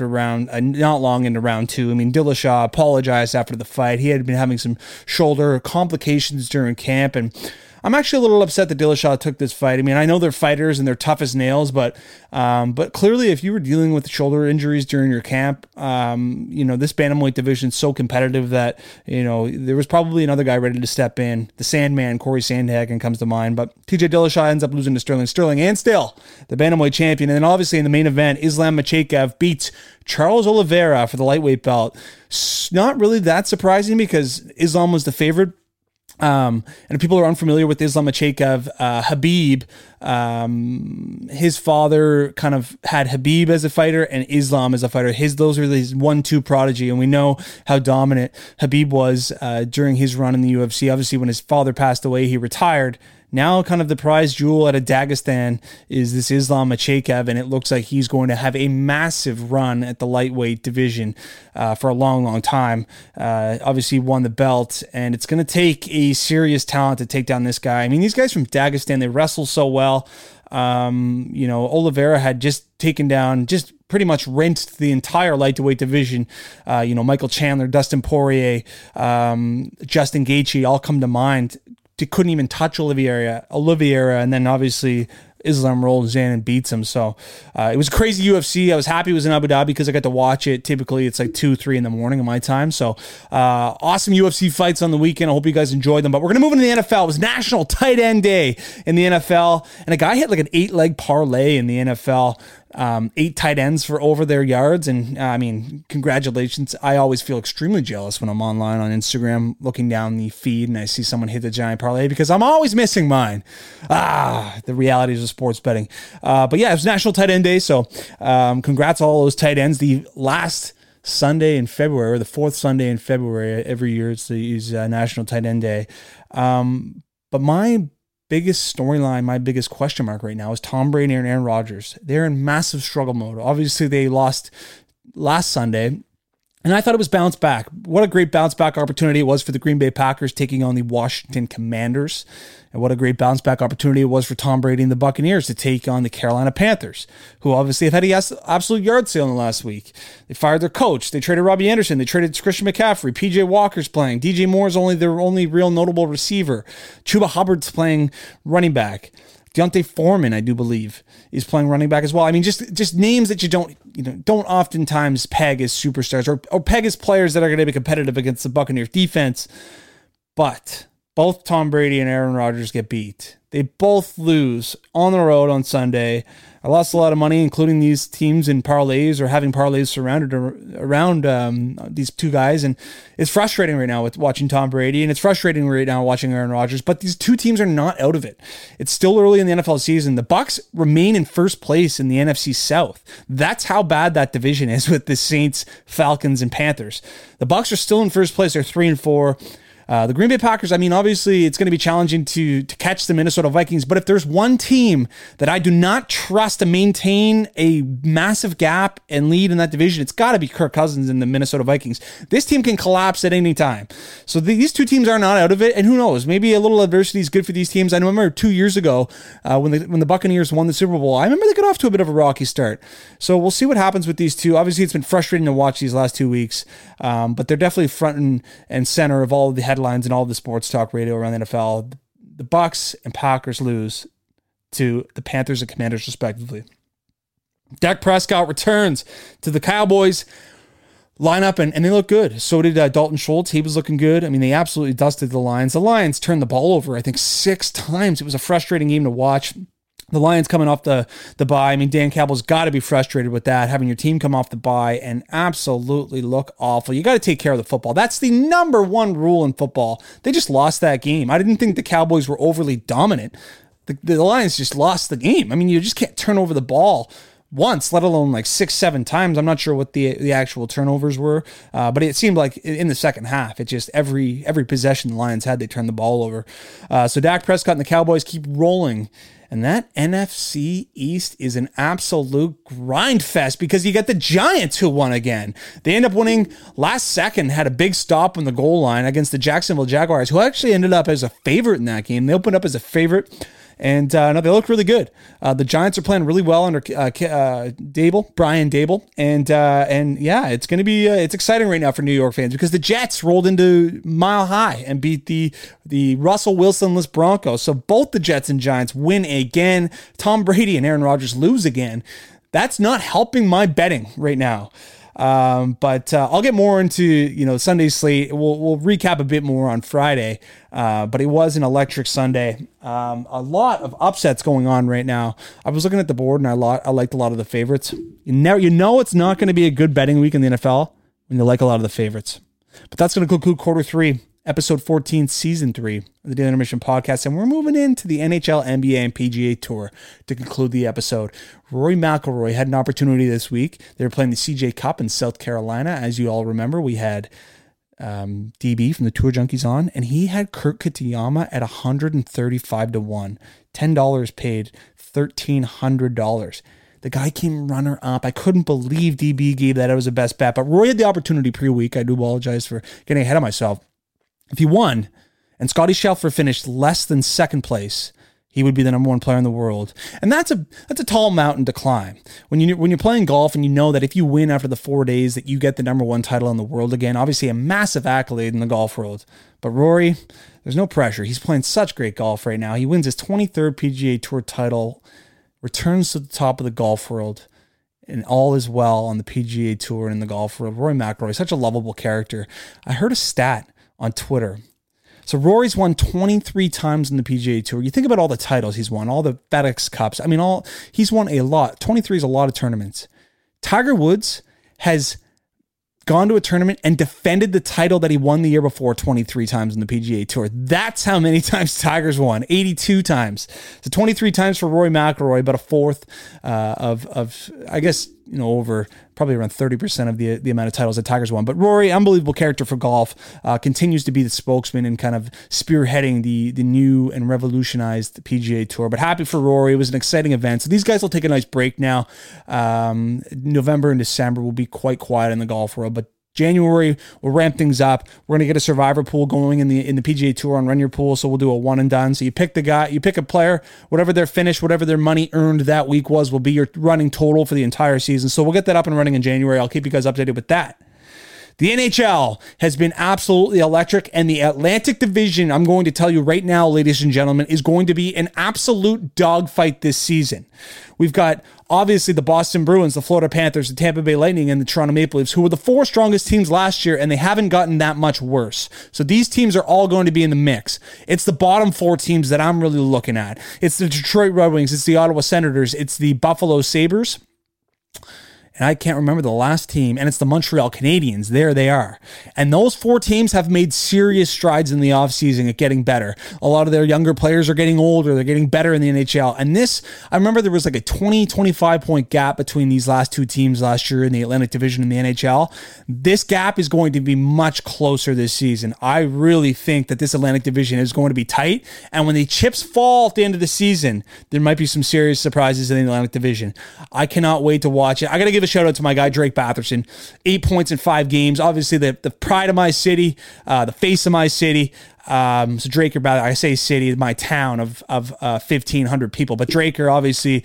round, not long into round 2. I mean, Dillashaw apologized after the fight. He had been having some shoulder complications during camp, and I'm actually a little upset that Dillashaw took this fight. I mean, I know they're fighters and they're tough as nails, but clearly if you were dealing with shoulder injuries during your camp, this bantamweight division is so competitive that, there was probably another guy ready to step in. The Sandman, Corey Sandhagen, comes to mind, but TJ Dillashaw ends up losing to Sterling. Sterling, and still the bantamweight champion. And then obviously in the main event, Islam Makhachev beats Charles Oliveira for the lightweight belt. Not really that surprising because Islam was the favorite. And if people are unfamiliar with Islam Makhachev, Habib, his father kind of had Habib as a fighter and Islam as a fighter. Those are his 1-2 prodigy. And we know how dominant Habib was during his run in the UFC. Obviously, when his father passed away, he retired. Now kind of the prize jewel out of Dagestan is this Islam Makhachev, and it looks like he's going to have a massive run at the lightweight division for a long, long time. Obviously won the belt, and it's going to take a serious talent to take down this guy. I mean, these guys from Dagestan, they wrestle so well. Oliveira had just taken down, just pretty much rinsed the entire lightweight division. Michael Chandler, Dustin Poirier, Justin Gaethje all come to mind. He couldn't even touch Oliveira, and then obviously Islam rolls in and beats him. So it was crazy UFC. I was happy it was in Abu Dhabi because I got to watch it. Typically, it's like 2-3 in the morning of my time. So awesome UFC fights on the weekend. I hope you guys enjoyed them. But we're going to move into the NFL. It was National Tight End Day in the NFL, and a guy hit like an 8-leg parlay in the NFL. 8 tight ends for over their yards. And I mean, congratulations. I always feel extremely jealous when I'm online on Instagram, looking down the feed and I see someone hit the giant parlay because I'm always missing mine. The realities of sports betting. But yeah, it was National Tight End Day. So congrats all those tight ends. The last Sunday in February, or the fourth Sunday in February every year, it's National Tight End Day. But my biggest storyline, my biggest question mark right now is Tom Brady and Aaron Rodgers. They're in massive struggle mode. Obviously, they lost last Sunday And I thought it was bounce back. What a great bounce back opportunity it was for the Green Bay Packers taking on the Washington Commanders. And what a great bounce back opportunity it was for Tom Brady and the Buccaneers to take on the Carolina Panthers, who obviously have had an absolute yard sale in the last week. They fired their coach. They traded Robbie Anderson. They traded Christian McCaffrey. PJ Walker's playing. DJ Moore's their only real notable receiver. Chuba Hubbard's playing running back. Deontay Foreman, I do believe, is playing running back as well. I mean, just names that you don't oftentimes peg as superstars or peg as players that are going to be competitive against the Buccaneers defense. But both Tom Brady and Aaron Rodgers get beat. They both lose on the road on Sunday. I lost a lot of money, including these teams in parlays or having parlays surrounded around these two guys. And it's frustrating right now with watching Tom Brady, and it's frustrating right now watching Aaron Rodgers. But these two teams are not out of it. It's still early in the NFL season. The Bucs remain in first place in the NFC South. That's how bad that division is with the Saints, Falcons, and Panthers. The Bucs are still in first place. They're 3-4. The Green Bay Packers, I mean, obviously it's going to be challenging to catch the Minnesota Vikings, but if there's one team that I do not trust to maintain a massive gap and lead in that division, it's got to be Kirk Cousins and the Minnesota Vikings. This team can collapse at any time. So these two teams are not out of it, and who knows, maybe a little adversity is good for these teams. I remember 2 years ago when the Buccaneers won the Super Bowl, I remember they got off to a bit of a rocky start. So we'll see what happens with these two. Obviously, it's been frustrating to watch these last 2 weeks, but they're definitely front and center of all of the headlines and all the sports talk radio around the NFL. The Bucs and Packers lose to the Panthers and Commanders, respectively. Dak Prescott returns to the Cowboys lineup, and they look good. So did Dalton Schultz. He was looking good. I mean, they absolutely dusted the Lions. The Lions turned the ball over, I think, 6 times. It was a frustrating game to watch. The Lions coming off the bye. I mean, Dan Campbell's got to be frustrated with that, having your team come off the bye and absolutely look awful. You got to take care of the football. That's the number one rule in football. They just lost that game. I didn't think the Cowboys were overly dominant. The Lions just lost the game. I mean, you just can't turn over the ball once, let alone like 6-7 times. I'm not sure what the actual turnovers were, but it seemed like in the second half, it just every possession the Lions had, they turned the ball over. So Dak Prescott and the Cowboys keep rolling. And that NFC East is an absolute grind fest because you got the Giants who won again. They end up winning last second, had a big stop on the goal line against the Jacksonville Jaguars, who actually ended up as a favorite in that game. They opened up as a favorite, and no, they look really good. The Giants are playing really well under Brian Dable, and yeah, it's going to be it's exciting right now for New York fans because the Jets rolled into Mile High and beat the Russell Wilson-less Broncos. So both the Jets and Giants win again. Tom Brady and Aaron Rodgers lose again. That's not helping my betting right now. But I'll get more into, Sunday's slate. We'll recap a bit more on Friday. But it was an electric Sunday. A lot of upsets going on right now. I was looking at the board and I liked a lot of the favorites. It's not going to be a good betting week in the NFL when you like a lot of the favorites. But that's going to conclude quarter three, episode 14, season 3 of the Daily Intermission podcast. And we're moving into the NHL, NBA, and PGA Tour to conclude the episode. Rory McIlroy had an opportunity this week. They were playing the CJ Cup in South Carolina. As you all remember, we had DB from the Tour Junkies on, and he had Kurt Katayama at 135-1. $10 paid, $1,300. The guy came runner-up. I couldn't believe DB gave that as a best bet, but Rory had the opportunity pre-week. I do apologize for getting ahead of myself. If he won, and Scottie Scheffler finished less than second place, he would be the number one player in the world. And that's a tall mountain to climb. When you're playing golf and you know that if you win after the 4 days that you get the number one title in the world again, obviously a massive accolade in the golf world. But Rory, there's no pressure. He's playing such great golf right now. He wins his 23rd PGA Tour title, returns to the top of the golf world, and all is well on the PGA Tour and in the golf world. Rory McIlroy, such a lovable character. I heard a stat on Twitter. So Rory's won 23 times in the PGA Tour. You think about all the titles he's won, all the FedEx Cups. I mean, he's won a lot. 23 is a lot of tournaments. Tiger Woods has gone to a tournament and defended the title that he won the year before 23 times in the PGA Tour. That's how many times Tiger's won, 82 times. So 23 times for Rory McIlroy, about a fourth of I guess, over probably around 30% of the amount of titles that Tiger's won. But Rory, unbelievable character for golf, continues to be the spokesman and kind of spearheading the new and revolutionized PGA Tour. But happy for Rory. It was an exciting event. So these guys will take a nice break now. November and December will be quite quiet in the golf world, but January, we'll ramp things up. We're going to get a survivor pool going in the PGA Tour on Run Your Pool. So we'll do a one and done. So you pick the guy, you pick a player, whatever their finish, whatever their money earned that week was, will be your running total for the entire season. So we'll get that up and running in January. I'll keep you guys updated with that. The NHL has been absolutely electric, and the Atlantic Division, I'm going to tell you right now, ladies and gentlemen, is going to be an absolute dogfight this season. We've got, obviously, the Boston Bruins, the Florida Panthers, the Tampa Bay Lightning, and the Toronto Maple Leafs, who were the four strongest teams last year, and they haven't gotten that much worse. So these teams are all going to be in the mix. It's the bottom four teams that I'm really looking at. It's the Detroit Red Wings, it's the Ottawa Senators, it's the Buffalo Sabres, and I can't remember the last team, and it's the Montreal Canadiens. There they are. And those four teams have made serious strides in the offseason at getting better. A lot of their younger players are getting older. They're getting better in the NHL. And this, I remember there was like a 20, 25-point gap between these last two teams last year in the Atlantic Division and the NHL. This gap is going to be much closer this season. I really think that this Atlantic Division is going to be tight. And when the chips fall at the end of the season, there might be some serious surprises in the Atlantic Division. I cannot wait to watch it. I got to give a shout out to my guy, Drake Batherson, 8 points in 5 games. Obviously the pride of my city, the face of my city. So Draker, I say city, my town of 1,500 people, but Draker obviously,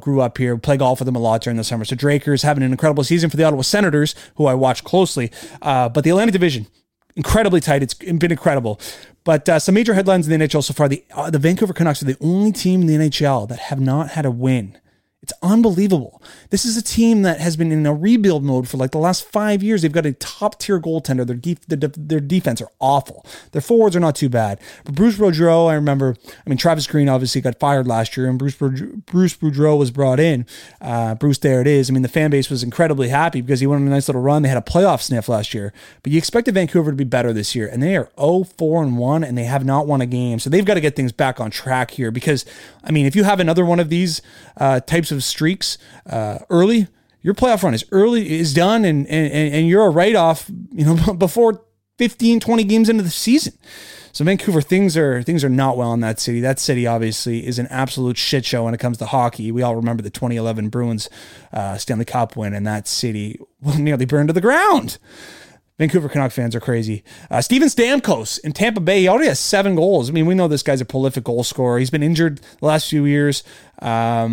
grew up here, play golf with him a lot during the summer. So Draker is having an incredible season for the Ottawa Senators, who I watch closely. But the Atlantic Division, incredibly tight. It's been incredible. But some major headlines in the NHL so far. The Vancouver Canucks are the only team in the NHL that have not had a win. It's unbelievable. This is a team that has been in a rebuild mode for like the last 5 years. They've got a top-tier goaltender. Their defense are awful. Their forwards are not too bad. But Bruce Boudreau, Travis Green obviously got fired last year, and Bruce Boudreau was brought in. Bruce, there it is. The fan base was incredibly happy because he went on a nice little run. They had a playoff sniff last year. But you expected Vancouver to be better this year, and they are 0-4-1, and they have not won a game. So they've got to get things back on track here because, if you have another one of these types of streaks early, your playoff run is done, and you're a write-off before 15-20 games into the season. So Vancouver, things are not well in that city. That city obviously is an absolute shit show when it comes to hockey. We all remember the 2011 Bruins Stanley Cup win, and that city nearly burned to the ground. Vancouver Canuck fans are crazy. Steven Stamkos in Tampa Bay, he already has 7 goals. We know this guy's a prolific goal scorer. He's been injured the last few years, off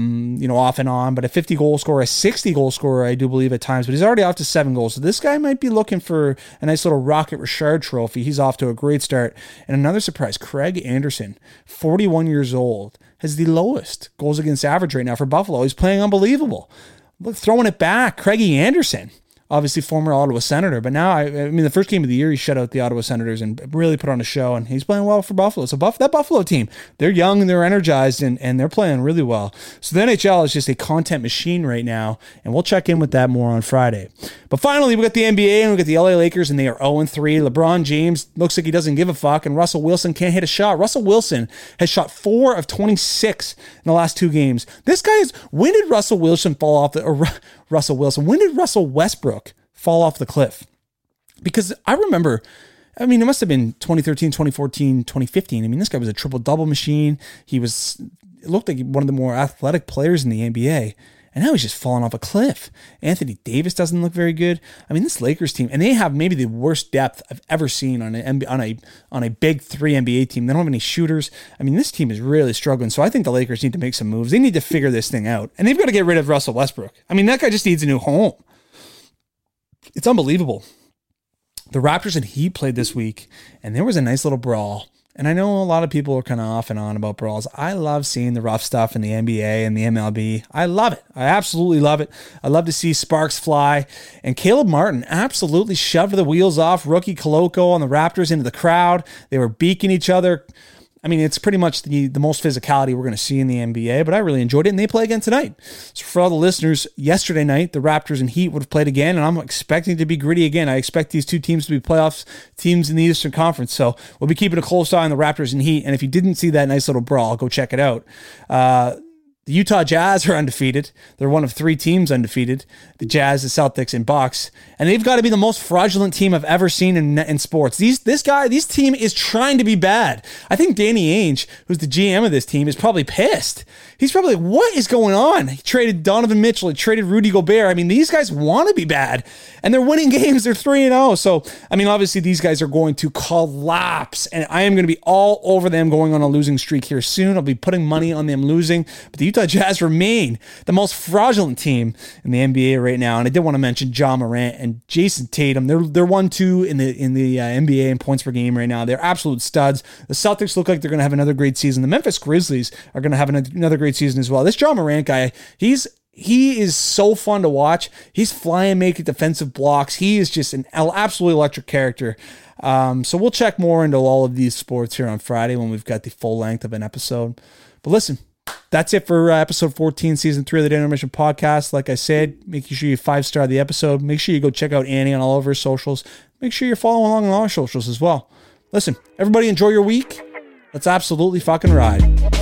and on, but a 50-goal scorer, a 60-goal scorer, I do believe at times, but he's already off to 7 goals. So this guy might be looking for a nice little Rocket Richard trophy. He's off to a great start. And another surprise, Craig Anderson, 41 years old, has the lowest goals against average right now for Buffalo. He's playing unbelievable. Look, throwing it back, Craigie Anderson. Obviously, former Ottawa Senator, but now, the first game of the year, he shut out the Ottawa Senators and really put on a show, and he's playing well for Buffalo. So that Buffalo team, they're young and they're energized, and they're playing really well. So the NHL is just a content machine right now, and we'll check in with that more on Friday. But finally, we got the NBA, and we got the LA Lakers, and they are 0-3. LeBron James looks like he doesn't give a fuck, and Russell Wilson can't hit a shot. Russell Wilson has shot 4 of 26 in the last 2 games. This guy is, when did Russell Wilson fall off the, or Russell Wilson, when did Russell Westbrook fall off the cliff? Because I remember, it must have been 2013, 2014, 2015. This guy was a triple-double machine. It looked like one of the more athletic players in the NBA. And now he's just falling off a cliff. Anthony Davis doesn't look very good. This Lakers team, and they have maybe the worst depth I've ever seen on a big 3 NBA team. They don't have any shooters. This team is really struggling. So I think the Lakers need to make some moves. They need to figure this thing out. And they've got to get rid of Russell Westbrook. That guy just needs a new home. It's unbelievable. The Raptors and Heat played this week, and there was a nice little brawl. And I know a lot of people are kind of off and on about brawls. I love seeing the rough stuff in the NBA and the MLB. I love it. I absolutely love it. I love to see sparks fly. And Caleb Martin absolutely shoved the wheels off rookie Koloko on the Raptors into the crowd. They were beaking each other. It's pretty much the most physicality we're going to see in the NBA, but I really enjoyed it, and they play again tonight. So for all the listeners, yesterday night, the Raptors and Heat would have played again, and I'm expecting to be gritty again. I expect these two teams to be playoffs teams in the Eastern Conference, so we'll be keeping a close eye on the Raptors and Heat, and if you didn't see that nice little brawl, go check it out. The Utah Jazz are undefeated. They're one of three teams undefeated, the Jazz, the Celtics, and Bucks. And they've got to be the most fraudulent team I've ever seen in sports. This team is trying to be bad. I think Danny Ainge, who's the GM of this team, is probably pissed. He's probably like, what is going on? He traded Donovan Mitchell. He traded Rudy Gobert. I mean, these guys want to be bad. And they're winning games. They're 3-0. So, I mean, obviously, these guys are going to collapse. And I am going to be all over them going on a losing streak here soon. I'll be putting money on them losing. But the Utah Jazz remain the most fraudulent team in the NBA right now. And I did want to mention John Morant and Jason Tatum. They're 1-2 in the NBA in points per game right now. They're absolute studs. The Celtics look like they're going to have another great season. The Memphis Grizzlies are going to have another great season as well. This John Morant guy, he is so fun to watch. He's flying, making defensive blocks. He is just an absolutely electric character. So we'll check more into all of these sports here on Friday when we've got the full length of an episode. But listen, that's it for episode 14, season 3 of the Daily Intermission podcast. Like I said, make sure you 5-star the episode. Make sure you go check out Annie on all of her socials. Make sure you're following along on all our socials as well. Listen, everybody enjoy your week. Let's absolutely fucking ride.